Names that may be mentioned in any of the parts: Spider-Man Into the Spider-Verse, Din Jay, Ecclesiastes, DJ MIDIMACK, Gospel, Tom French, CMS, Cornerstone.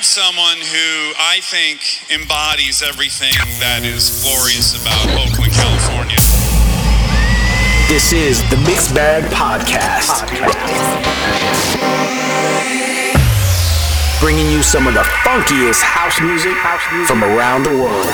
have someone who I think embodies everything that is glorious about Oakland, California. This is the Mixed Bag Podcast. Bringing you some of the funkiest house music from around the world.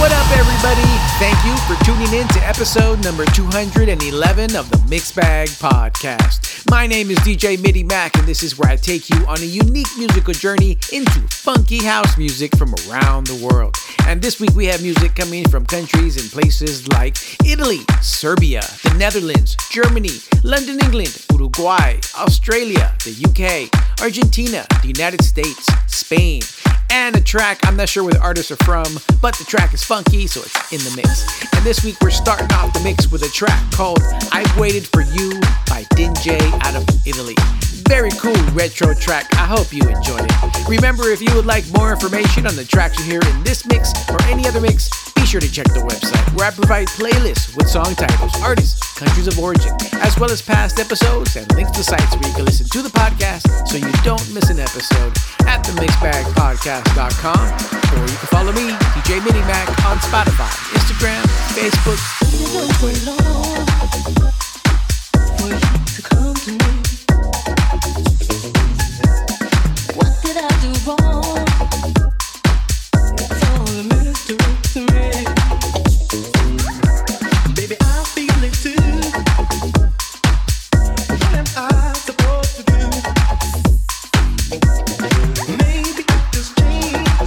What up, everybody? Thank you for tuning in to episode number 211 of the Mixed Bag Podcast. My name is DJ MIDIMACK, and this is where I take you on a unique musical journey into funky house music from around the world. And this week we have music coming from countries and places like Italy, Serbia, the Netherlands, Germany, London, England, Uruguay, Australia, the UK, Argentina, the United States, Spain, and a track, I'm not sure where the artists are from, but the track is funky, so it's in the mix. And this week we're starting off the mix with a track called I've Waited For You by Din Jay out of Italy. Very cool retro track. I hope you enjoyed it. Remember, if you would like more information on the tracks you hear in this mix or any other mix, be sure to check the website where I provide playlists with song titles, artists, countries of origin, as well as past episodes and links to sites where you can listen to the podcast so you don't miss an episode at themixbagpodcast.com, or you can follow me, DJ MIDIMACK, on Spotify, Instagram, Facebook. For you to come to me. What did I do wrong? It's all a mystery to me. Baby, I feel it too. What am I supposed to do? Maybe it just changed. How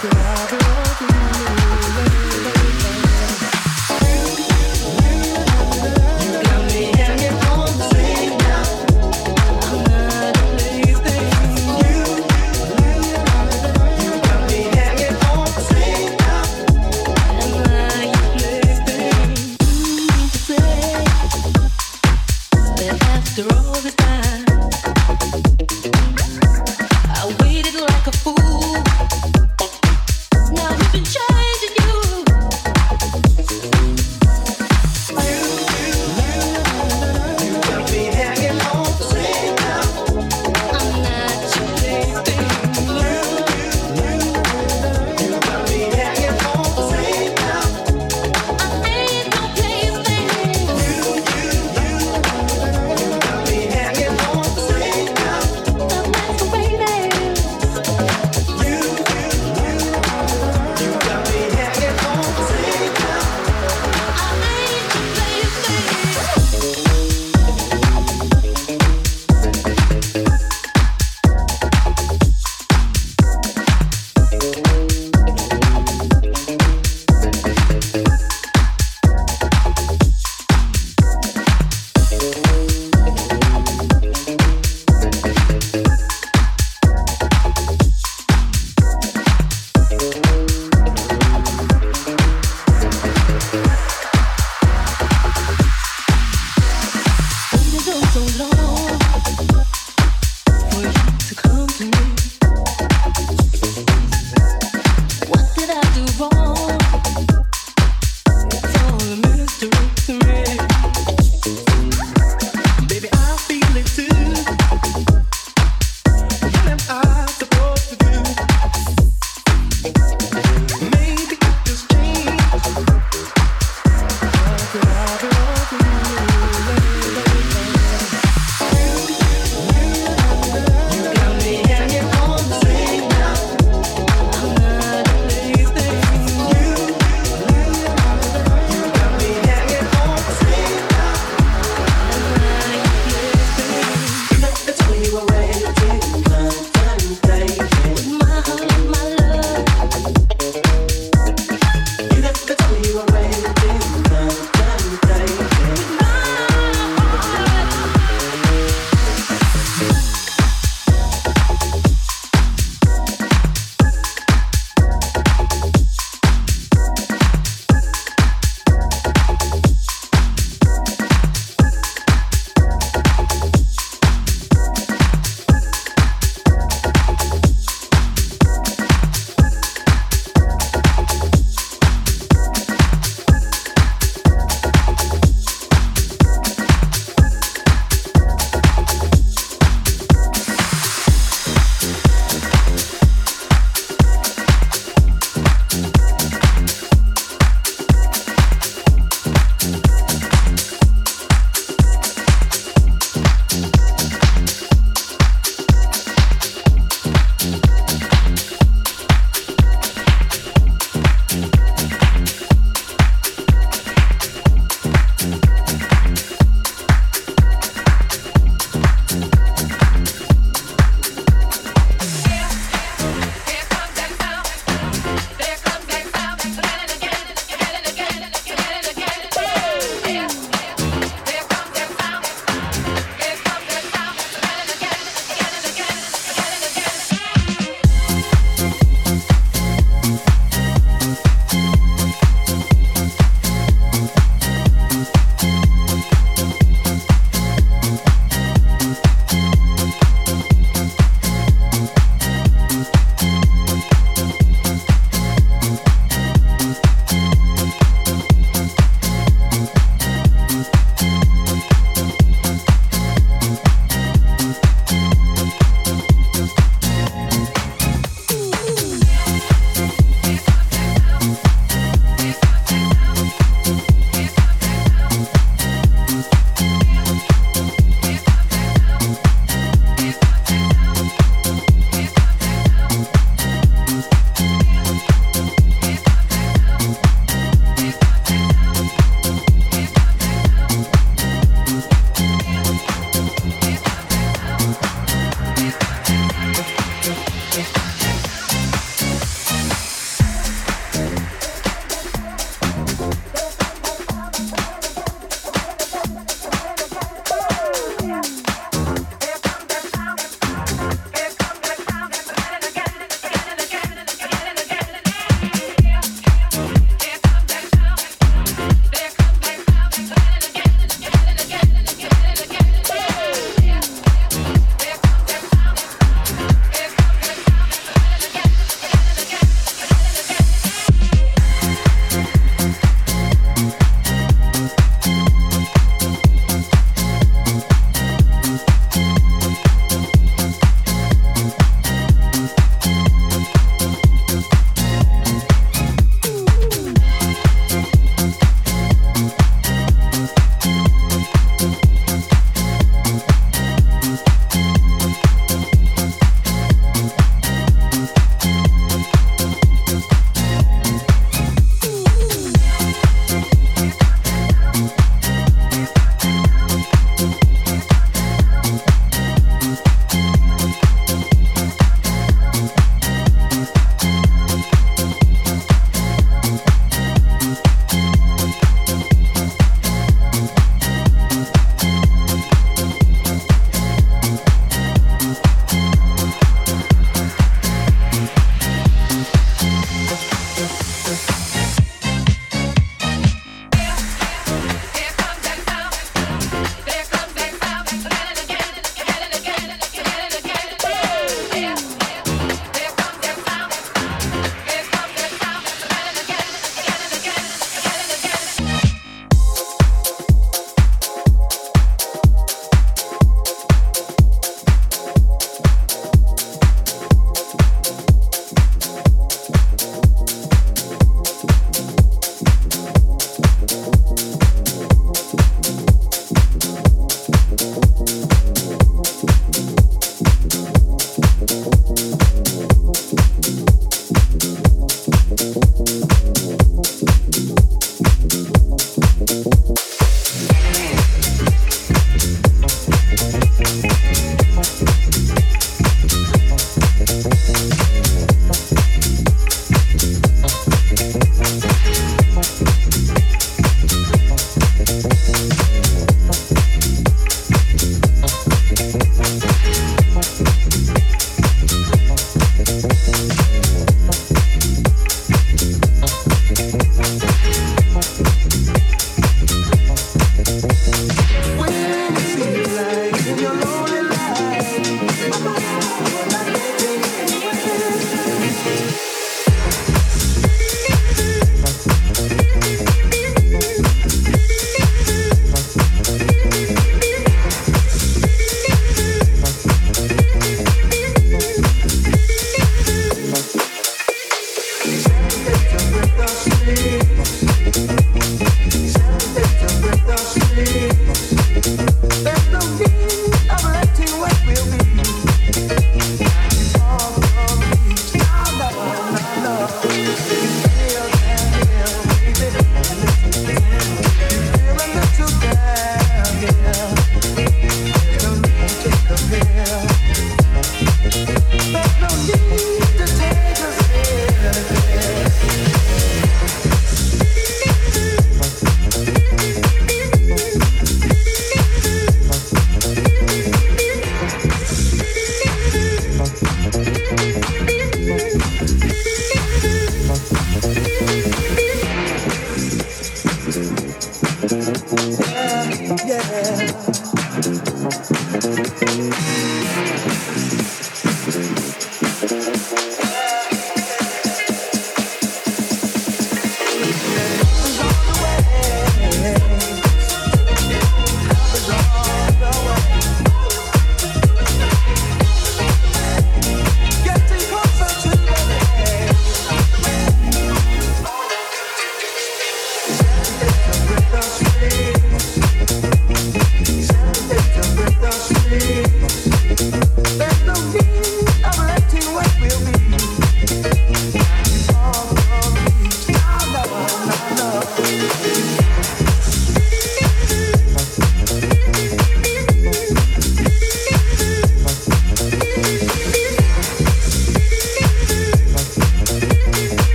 could I be loving you? You got me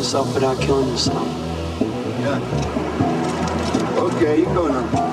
yourself without killing yourself. Yeah. Okay, you go now.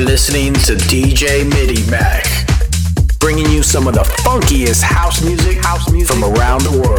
Listening to DJ MIDIMACK, bringing you some of the funkiest house music from around the world.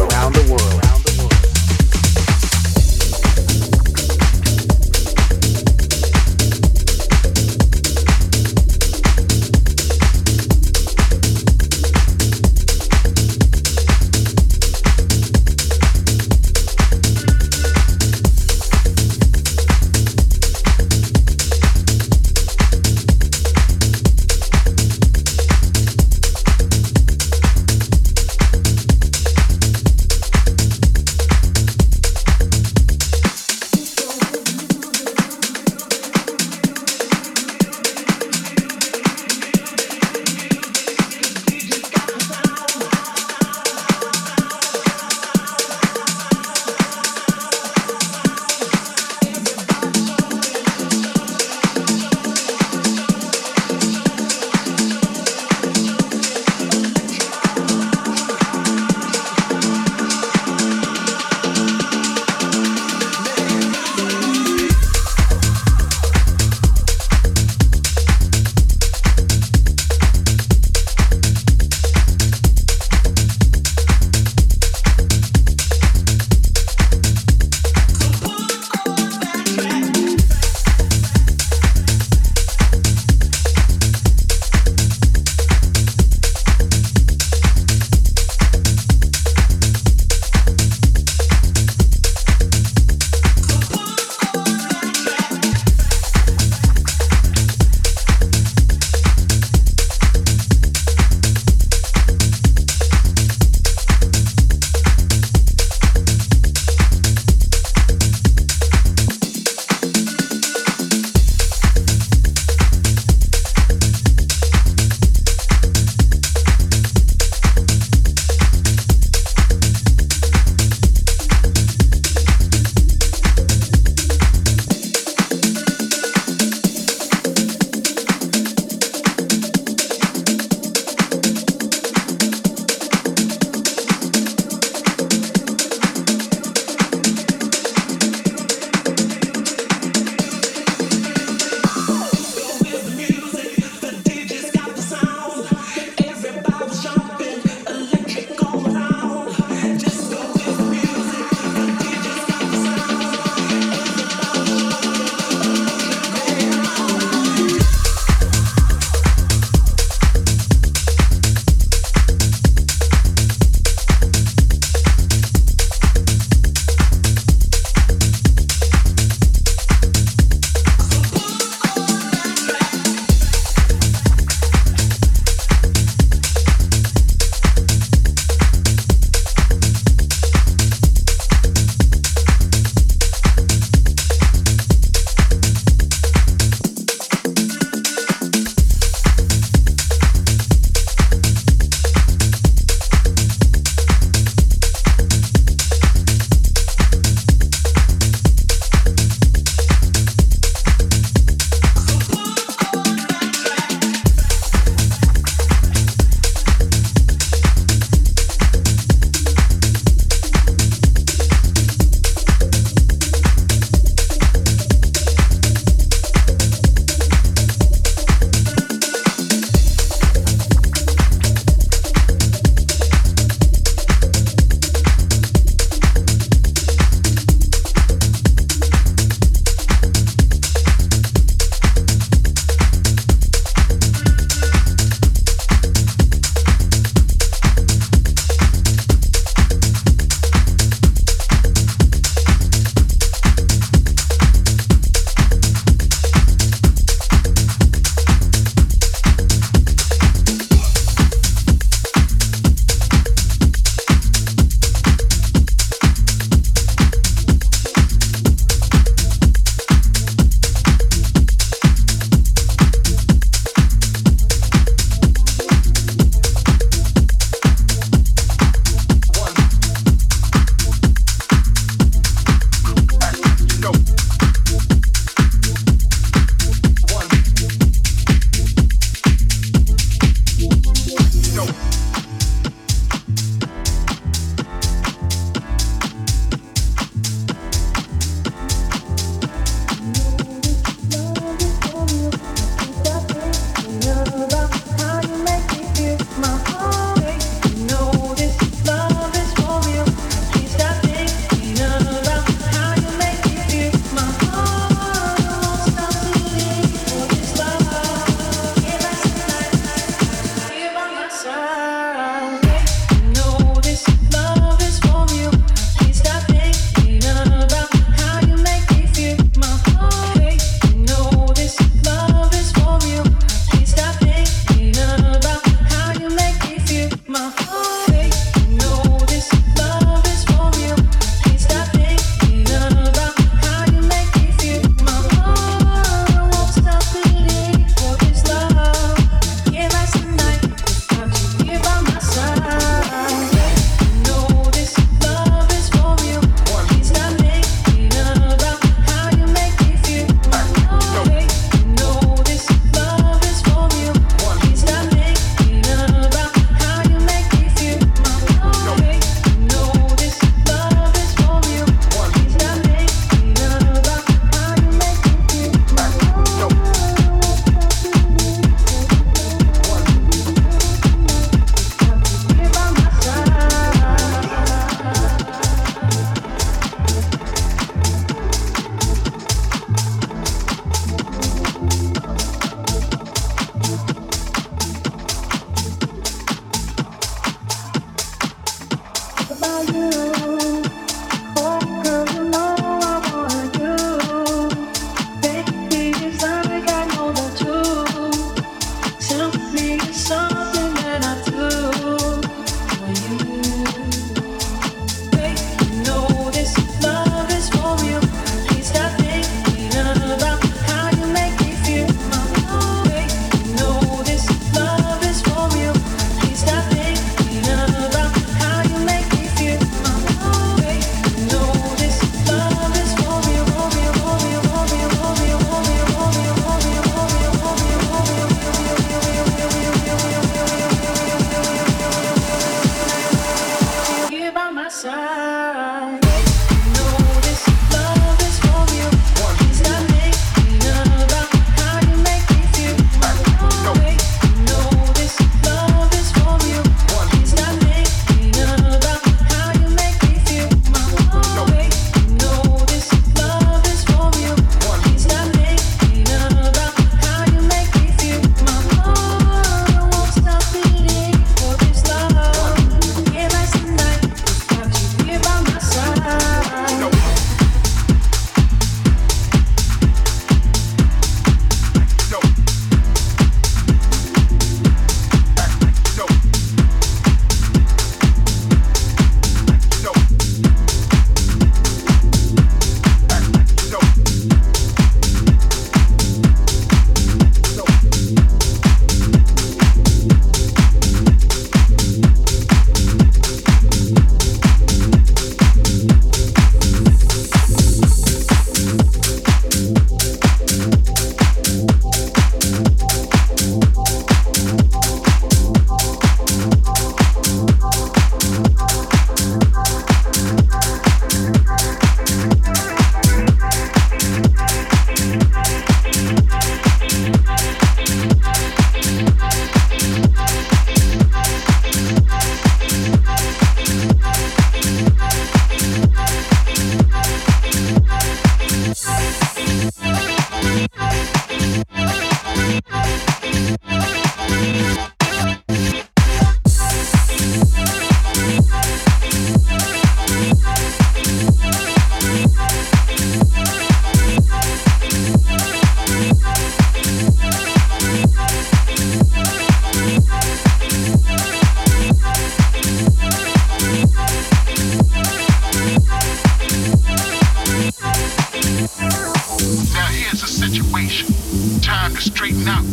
time to straighten out.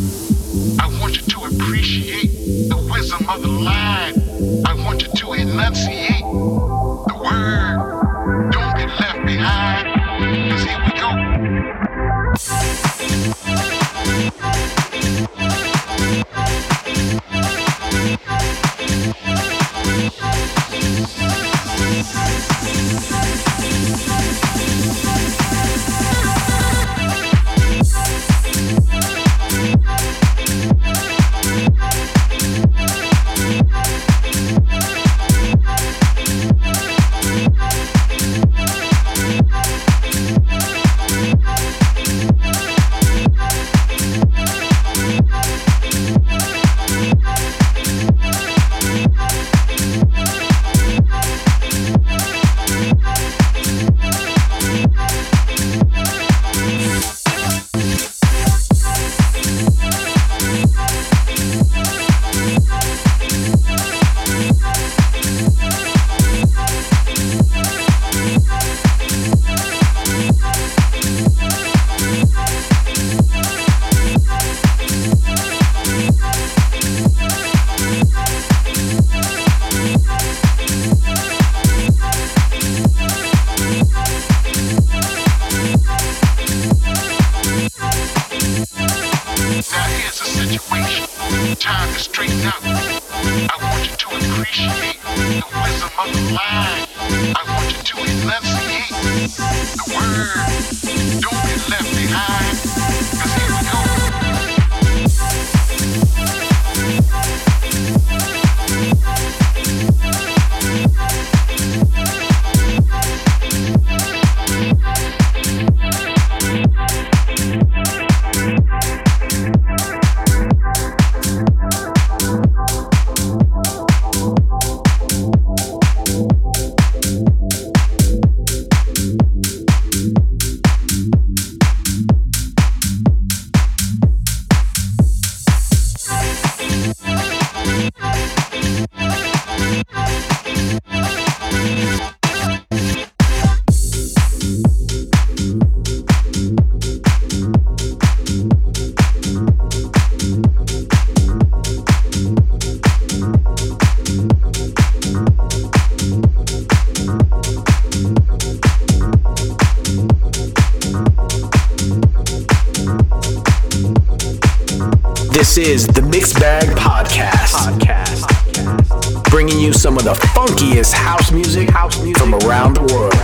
I want you to appreciate the wisdom of the line. I want you to enunciate the word. Don't get left behind, 'cause here we This is the Mixed Bag Podcast, bringing you some of the funkiest house music from around the world.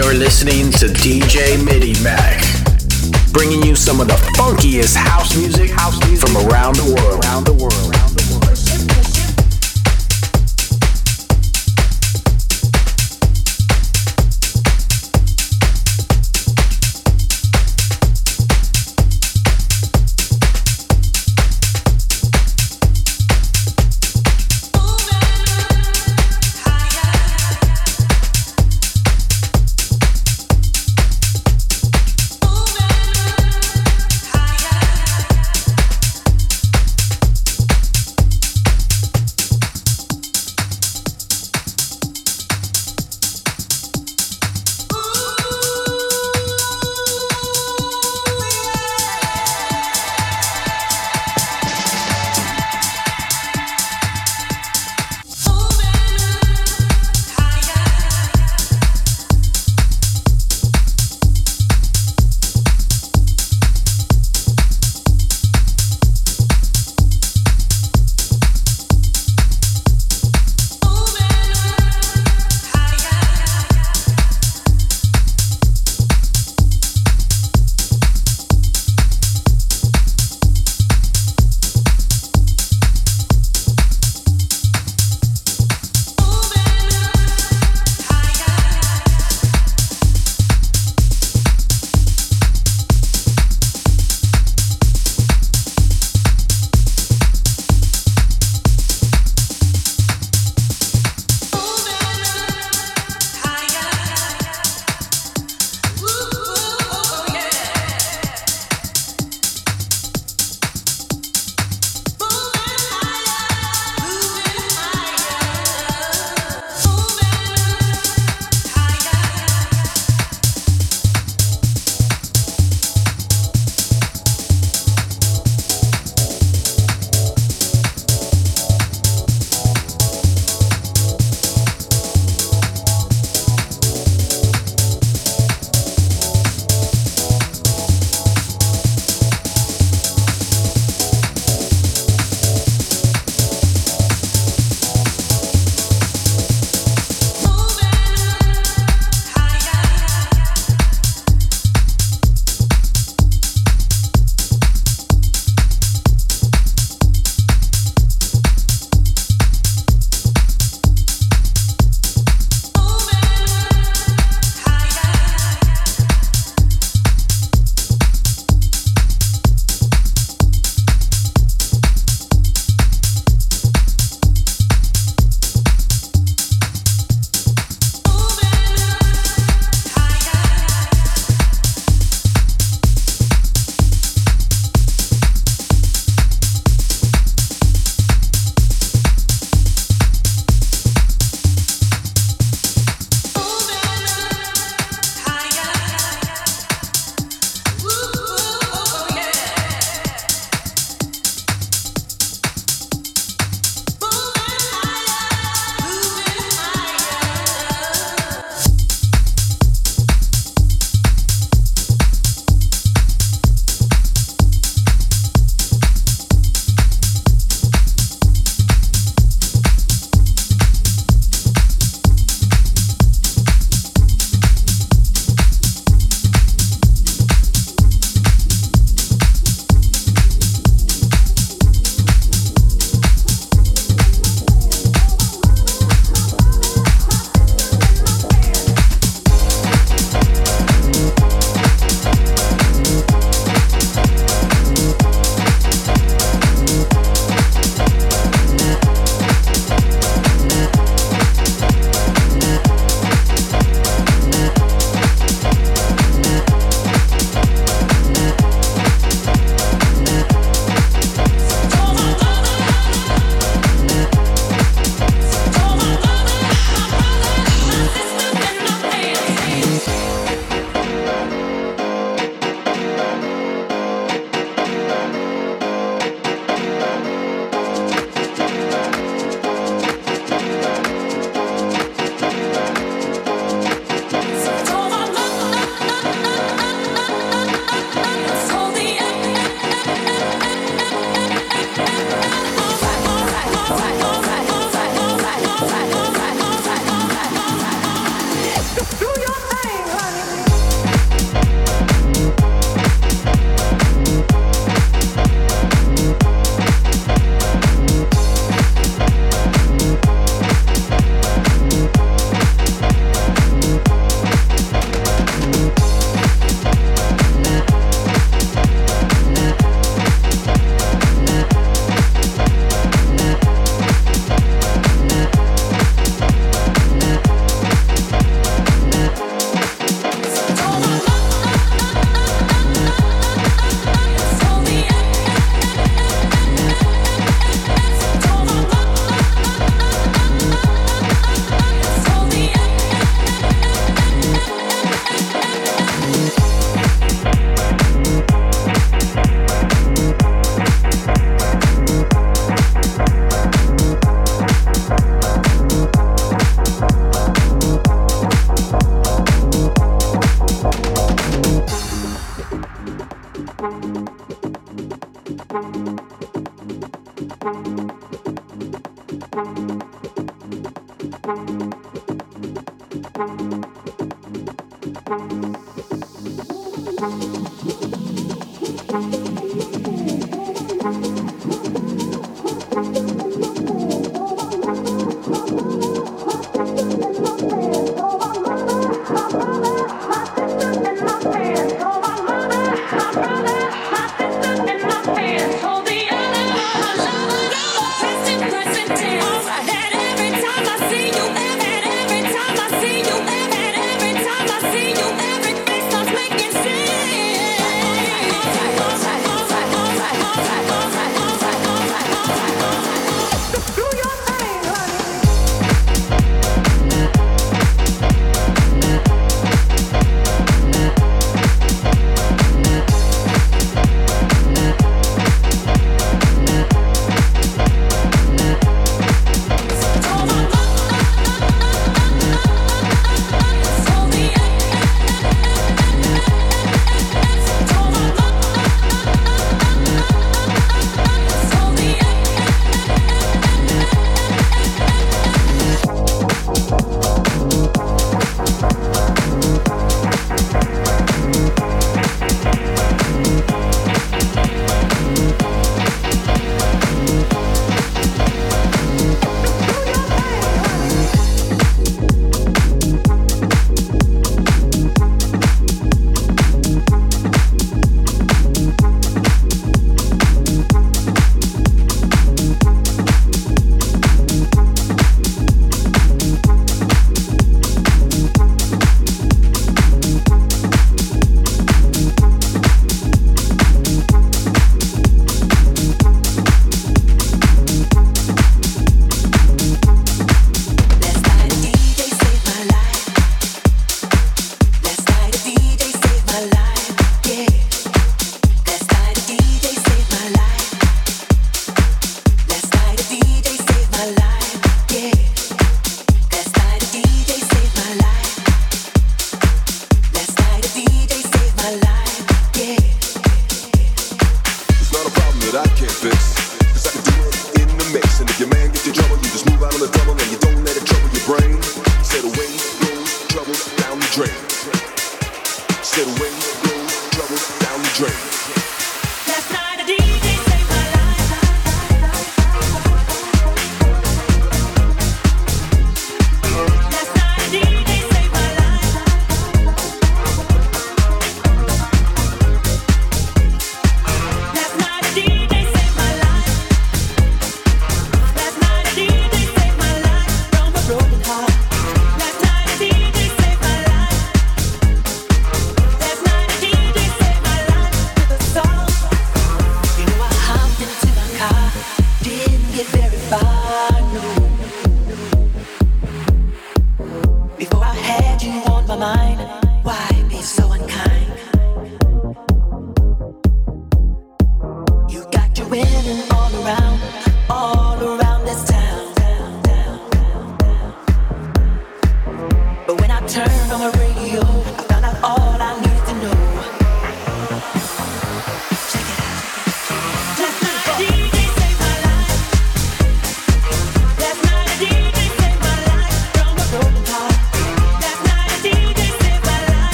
You're listening to DJ MIDIMACK, bringing you some of the funkiest house music from around the world.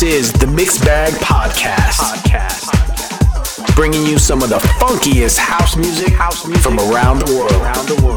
This is the Mixed Bag Podcast. Bringing you some of the funkiest house music from around the world.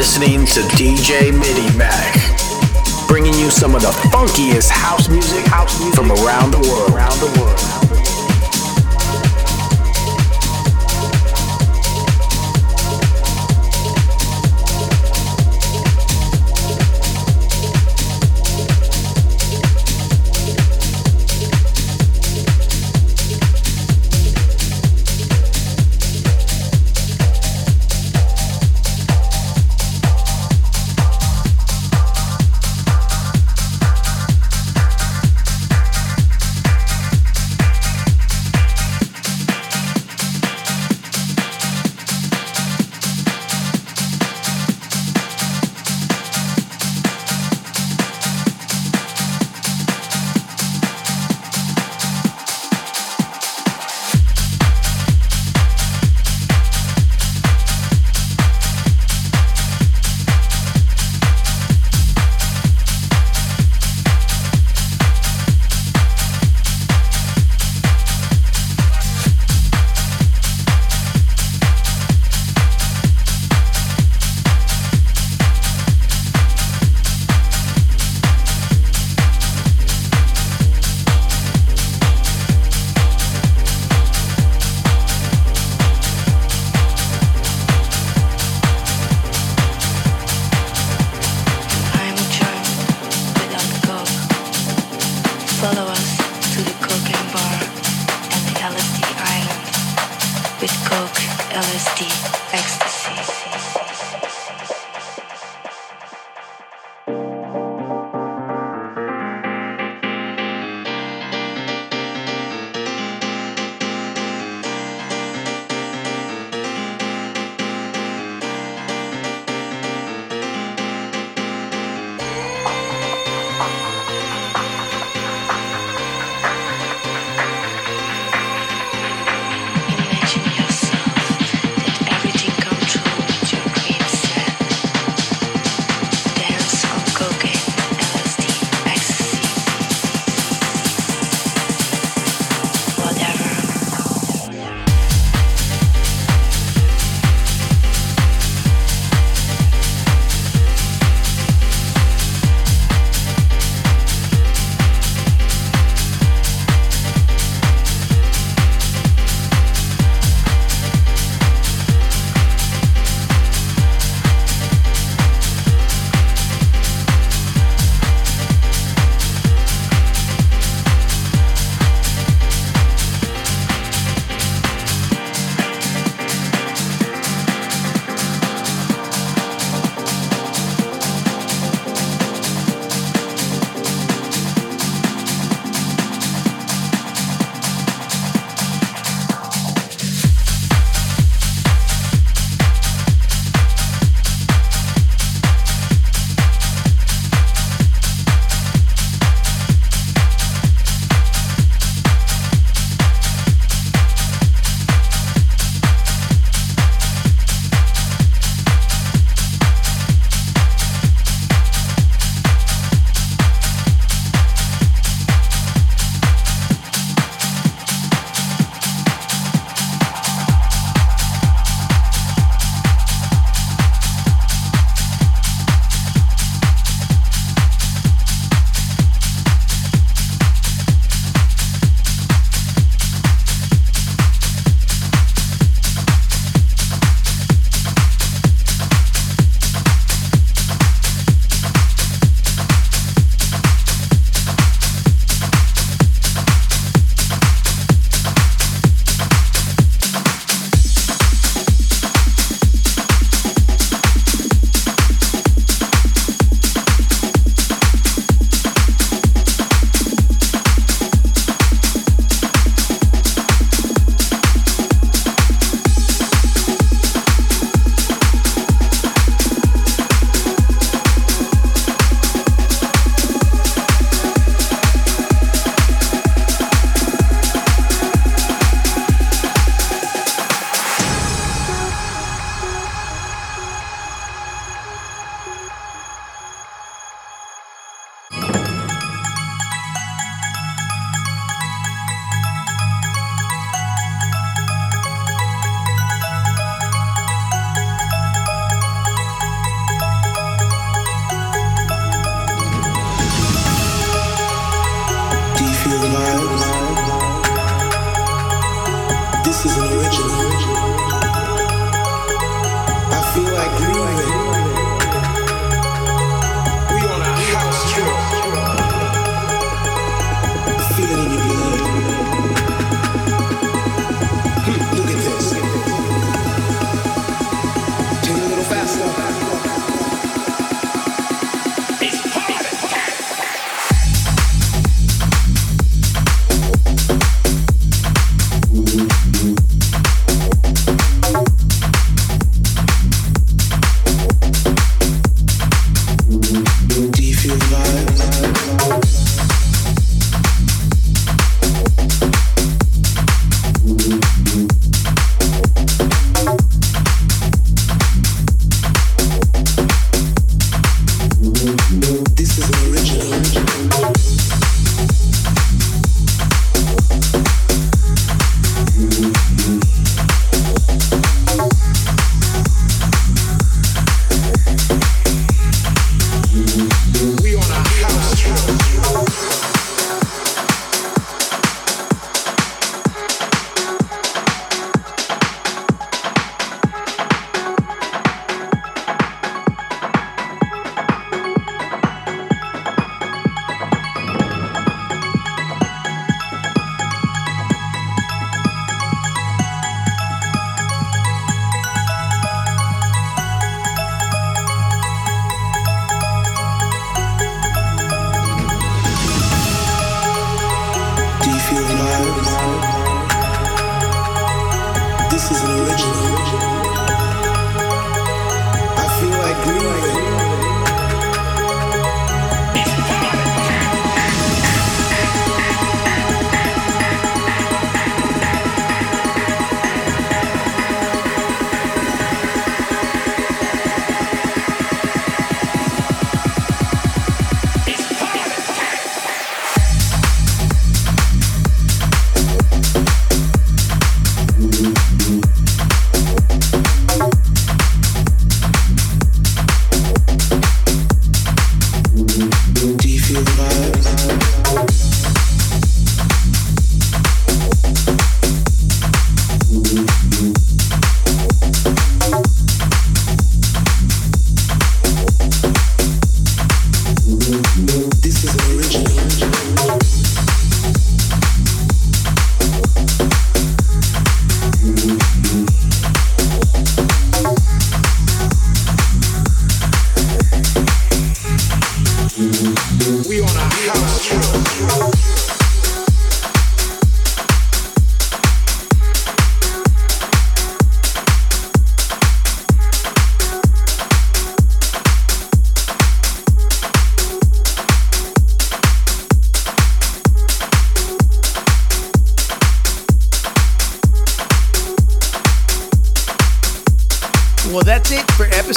Listening to DJ MIDIMACK, bringing you some of the funkiest house music from around the world.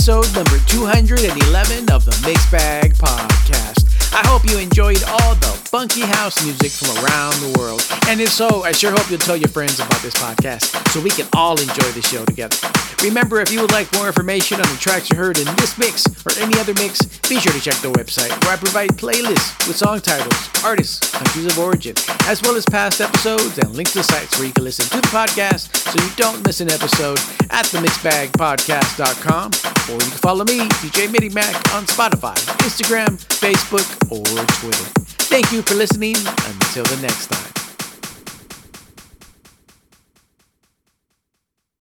episode number 211 of the Mixed Bag Podcast. I hope you enjoyed all the funky house music from around the world. And if so, I sure hope you'll tell your friends about this podcast so we can all enjoy the show together. Remember, if you would like more information on the tracks you heard in this mix or any other mix, be sure to check the website where I provide playlists with song titles, artists, countries of origin, as well as past episodes and links to sites where you can listen to the podcast so you don't miss an episode at themixbagpodcast.com, or you can follow me, DJ MIDIMACK, on Spotify, Instagram, Facebook, or Twitter. Thank you for listening. Until the next time.